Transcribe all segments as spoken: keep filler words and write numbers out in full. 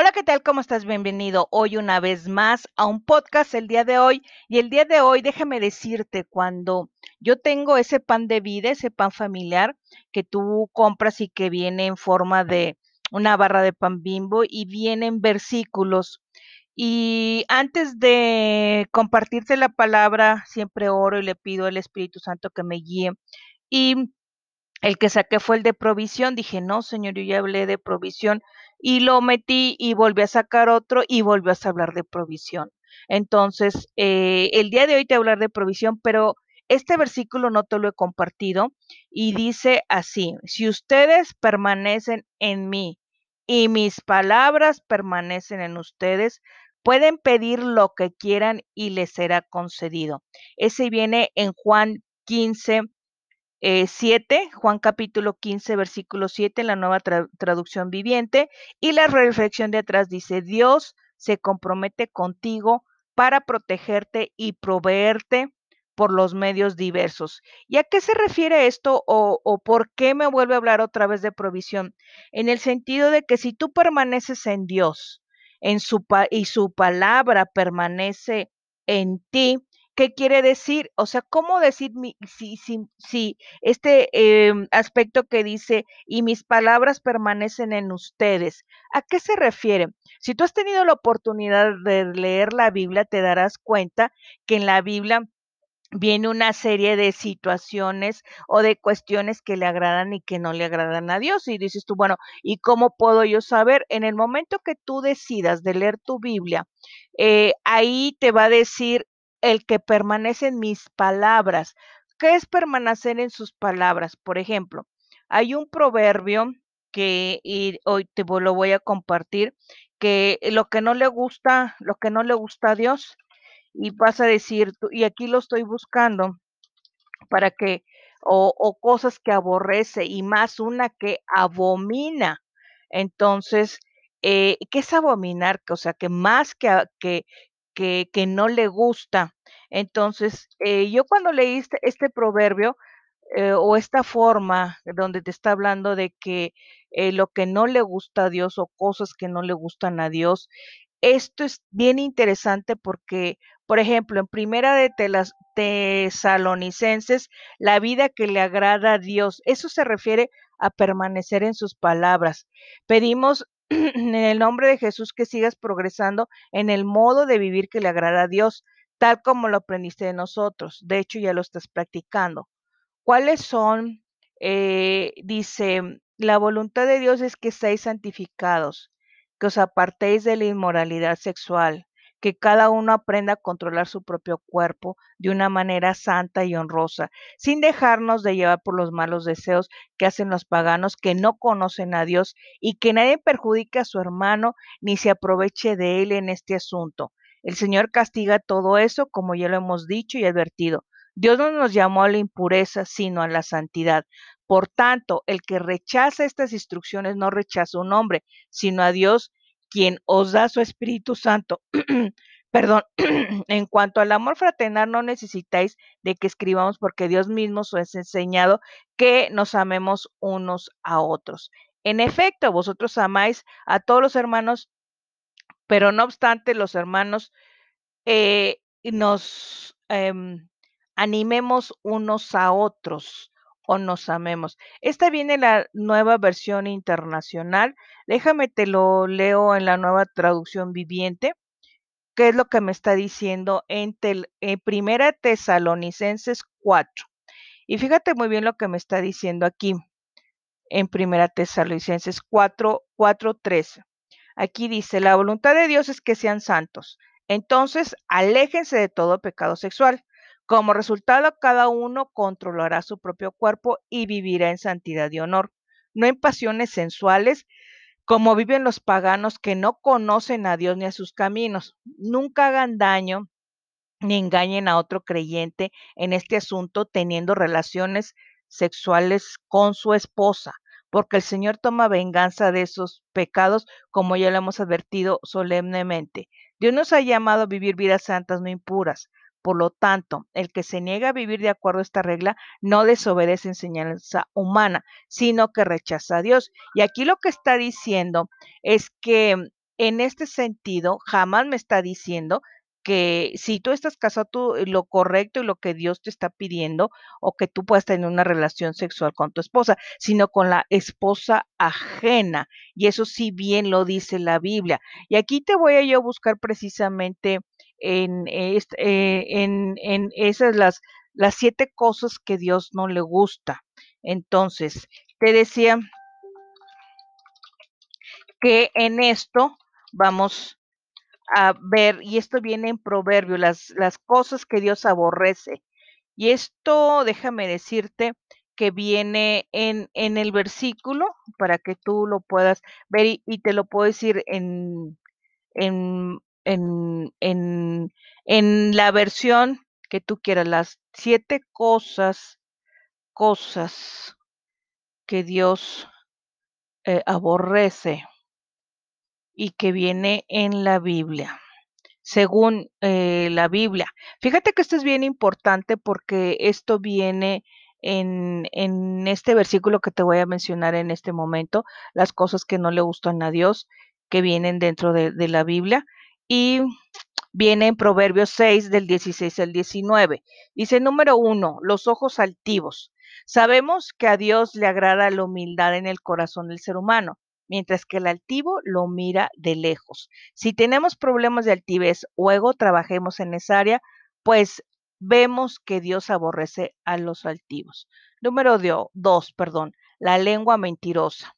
Hola, ¿qué tal? ¿Cómo estás? Bienvenido hoy una vez más a un podcast el día de hoy. Y el día de hoy, déjame decirte, cuando yo tengo ese pan de vida, ese pan familiar que tú compras y que viene en forma de una barra de pan Bimbo y vienen versículos. Y antes de compartirte la palabra, siempre oro y le pido al Espíritu Santo que me guíe. Y el que saqué fue el de provisión. Dije, no, Señor, yo ya hablé de provisión. Y lo metí y volví a sacar otro y volví a hablar de provisión. Entonces, eh, el día de hoy te voy a hablar de provisión, pero este versículo no te lo he compartido y dice así: si ustedes permanecen en mí y mis palabras permanecen en ustedes, pueden pedir lo que quieran y les será concedido. Ese viene en Juan quince. Eh, siete, Juan capítulo quince, versículo siete, en la nueva tra- traducción viviente, y la reflexión de atrás dice: Dios se compromete contigo para protegerte y proveerte por los medios diversos. ¿Y a qué se refiere esto o, o por qué me vuelve a hablar otra vez de provisión? En el sentido de que si tú permaneces en Dios en su pa- y su palabra permanece en ti, ¿qué quiere decir? O sea, ¿cómo decir mi, si, si, si este eh, aspecto que dice, y mis palabras permanecen en ustedes? ¿A qué se refiere? Si tú has tenido la oportunidad de leer la Biblia, te darás cuenta que en la Biblia viene una serie de situaciones o de cuestiones que le agradan y que no le agradan a Dios. Y dices tú, bueno, ¿y cómo puedo yo saber? En el momento que tú decidas de leer tu Biblia, eh, ahí te va a decir el que permanece en mis palabras. ¿Qué es permanecer en sus palabras? Por ejemplo, hay un proverbio que y hoy te lo voy a compartir, que lo que no le gusta, lo que no le gusta a Dios, y vas a decir, y aquí lo estoy buscando, para que, o, o cosas que aborrece, y más una que abomina. Entonces, eh, ¿qué es abominar? O sea, que más que, que Que, que no le gusta. Entonces, eh, yo cuando leí este, este proverbio eh, o esta forma donde te está hablando de que eh, lo que no le gusta a Dios o cosas que no le gustan a Dios, esto es bien interesante porque, por ejemplo, en Primera de telas, Tesalonicenses, la vida que le agrada a Dios, eso se refiere a permanecer en sus palabras. Pedimos en el nombre de Jesús que sigas progresando en el modo de vivir que le agrada a Dios, tal como lo aprendiste de nosotros. De hecho, ya lo estás practicando. ¿Cuáles son? Eh, dice, la voluntad de Dios es que seáis santificados, que os apartéis de la inmoralidad sexual, que cada uno aprenda a controlar su propio cuerpo de una manera santa y honrosa, sin dejarnos de llevar por los malos deseos que hacen los paganos que no conocen a Dios, y que nadie perjudique a su hermano ni se aproveche de él en este asunto. El Señor castiga todo eso, como ya lo hemos dicho y advertido. Dios no nos llamó a la impureza, sino a la santidad. Por tanto, el que rechaza estas instrucciones no rechaza a un hombre, sino a Dios, quien os da su Espíritu Santo. Perdón, en cuanto al amor fraternal, no necesitáis de que escribamos, porque Dios mismo os ha enseñado que nos amemos unos a otros. En efecto, vosotros amáis a todos los hermanos, pero no obstante, los hermanos eh, nos eh, animemos unos a otros, o nos amemos. Esta viene la nueva versión internacional. Déjame te lo leo en la nueva traducción viviente. ¿Qué es lo que me está diciendo en, tel, en Primera Tesalonicenses cuatro? Y fíjate muy bien lo que me está diciendo aquí en Primera Tesalonicenses cuatro, cuatro, trece. Aquí dice, la voluntad de Dios es que sean santos. Entonces, aléjense de todo pecado sexual. Como resultado, cada uno controlará su propio cuerpo y vivirá en santidad y honor, no en pasiones sensuales, como viven los paganos que no conocen a Dios ni a sus caminos. Nunca hagan daño ni engañen a otro creyente en este asunto teniendo relaciones sexuales con su esposa, porque el Señor toma venganza de esos pecados, como ya lo hemos advertido solemnemente. Dios nos ha llamado a vivir vidas santas, no impuras. Por lo tanto, el que se niega a vivir de acuerdo a esta regla no desobedece enseñanza humana, sino que rechaza a Dios. Y aquí lo que está diciendo es que en este sentido, jamás me está diciendo que si tú estás casado, tú, lo correcto y lo que Dios te está pidiendo, o que tú puedas tener una relación sexual con tu esposa, sino con la esposa ajena. Y eso sí bien lo dice la Biblia. Y aquí te voy a yo buscar precisamente en, en, en esas las, las siete cosas que Dios no le gusta. Entonces, te decía que en esto vamos a ver, y esto viene en Proverbio, las, las cosas que Dios aborrece. Y esto, déjame decirte, que viene en, en el versículo, para que tú lo puedas ver, y, y te lo puedo decir en, en, en, en, en la versión que tú quieras, las siete cosas, cosas que Dios eh, aborrece. Y que viene en la Biblia, según eh, la Biblia. Fíjate que esto es bien importante porque esto viene en, en este versículo que te voy a mencionar en este momento, las cosas que no le gustan a Dios, que vienen dentro de, de la Biblia, y viene en Proverbios seis, del dieciséis al diecinueve. Dice, número uno, los ojos altivos. Sabemos que a Dios le agrada la humildad en el corazón del ser humano, mientras que el altivo lo mira de lejos. Si tenemos problemas de altivez o ego, trabajemos en esa área, pues vemos que Dios aborrece a los altivos. Número dos, perdón, la lengua mentirosa.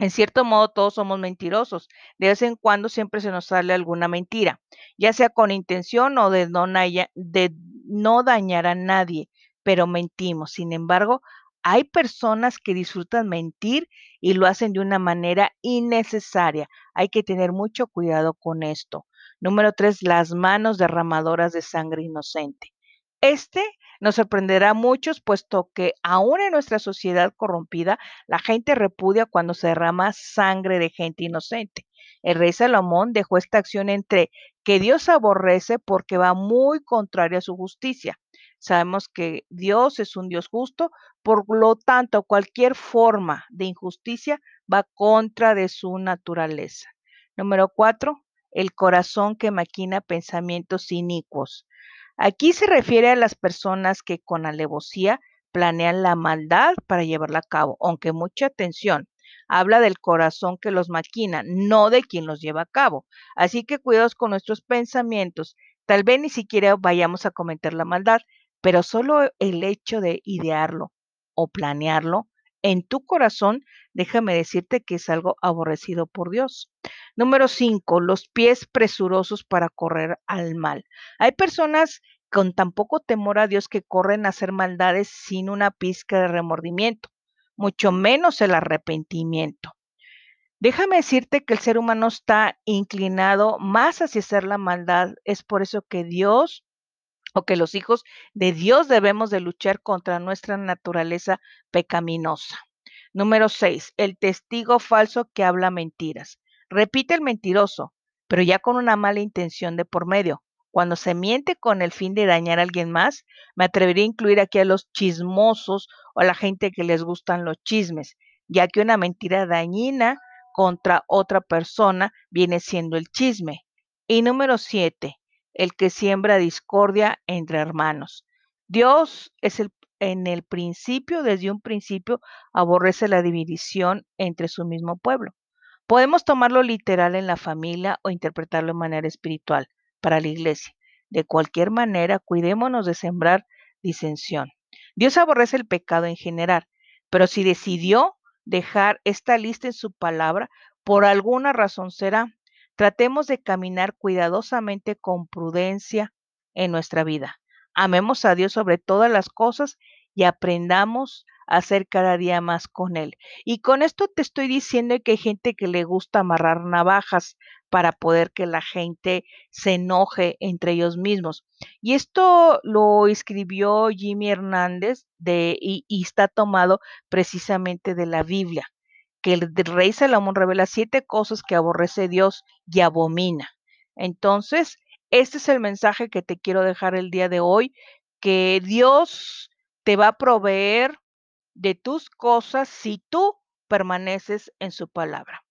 En cierto modo, todos somos mentirosos. De vez en cuando siempre se nos sale alguna mentira, ya sea con intención o de no, de no dañar a nadie, pero mentimos. Sin embargo, hay personas que disfrutan mentir y lo hacen de una manera innecesaria. Hay que tener mucho cuidado con esto. Número tres, las manos derramadoras de sangre inocente. Este nos sorprenderá a muchos, puesto que aún en nuestra sociedad corrompida, la gente repudia cuando se derrama sangre de gente inocente. El rey Salomón dejó esta acción entre que Dios aborrece porque va muy contrario a su justicia. Sabemos que Dios es un Dios justo, por lo tanto, cualquier forma de injusticia va contra de su naturaleza. Número cuatro, el corazón que maquina pensamientos inicuos. Aquí se refiere a las personas que con alevosía planean la maldad para llevarla a cabo, aunque mucha atención. Habla del corazón que los maquina, no de quien los lleva a cabo. Así que cuidados con nuestros pensamientos. Tal vez ni siquiera vayamos a cometer la maldad, pero solo el hecho de idearlo o planearlo en tu corazón, déjame decirte que es algo aborrecido por Dios. Número cinco, los pies presurosos para correr al mal. Hay personas con tan poco temor a Dios que corren a hacer maldades sin una pizca de remordimiento, mucho menos el arrepentimiento. Déjame decirte que el ser humano está inclinado más hacia hacer la maldad. Es por eso que Dios, o que los hijos de Dios, debemos de luchar contra nuestra naturaleza pecaminosa. Número seis, el testigo falso que habla mentiras. Repite el mentiroso, pero ya con una mala intención de por medio. Cuando se miente con el fin de dañar a alguien más, me atrevería a incluir aquí a los chismosos o a la gente que les gustan los chismes, ya que una mentira dañina contra otra persona viene siendo el chisme. Y número siete, el que siembra discordia entre hermanos. Dios es el, en el principio, desde un principio, aborrece la división entre su mismo pueblo. Podemos tomarlo literal en la familia o interpretarlo de manera espiritual para la iglesia. De cualquier manera, cuidémonos de sembrar disensión. Dios aborrece el pecado en general, pero si decidió dejar esta lista en su palabra, por alguna razón será. Tratemos de caminar cuidadosamente con prudencia en nuestra vida. Amemos a Dios sobre todas las cosas y aprendamos a ser cada día más con Él. Y con esto te estoy diciendo que hay gente que le gusta amarrar navajas para poder que la gente se enoje entre ellos mismos. Y esto lo escribió Jimmy Hernández de, y, y está tomado precisamente de la Biblia, que el rey Salomón revela siete cosas que aborrece Dios y abomina. Entonces, este es el mensaje que te quiero dejar el día de hoy, que Dios te va a proveer de tus cosas si tú permaneces en su palabra.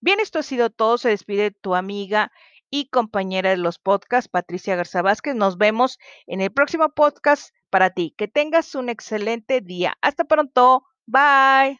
Bien, esto ha sido todo. Se despide tu amiga y compañera de los podcasts, Patricia Garza Vázquez. Nos vemos en el próximo podcast para ti. Que tengas un excelente día. Hasta pronto. Bye.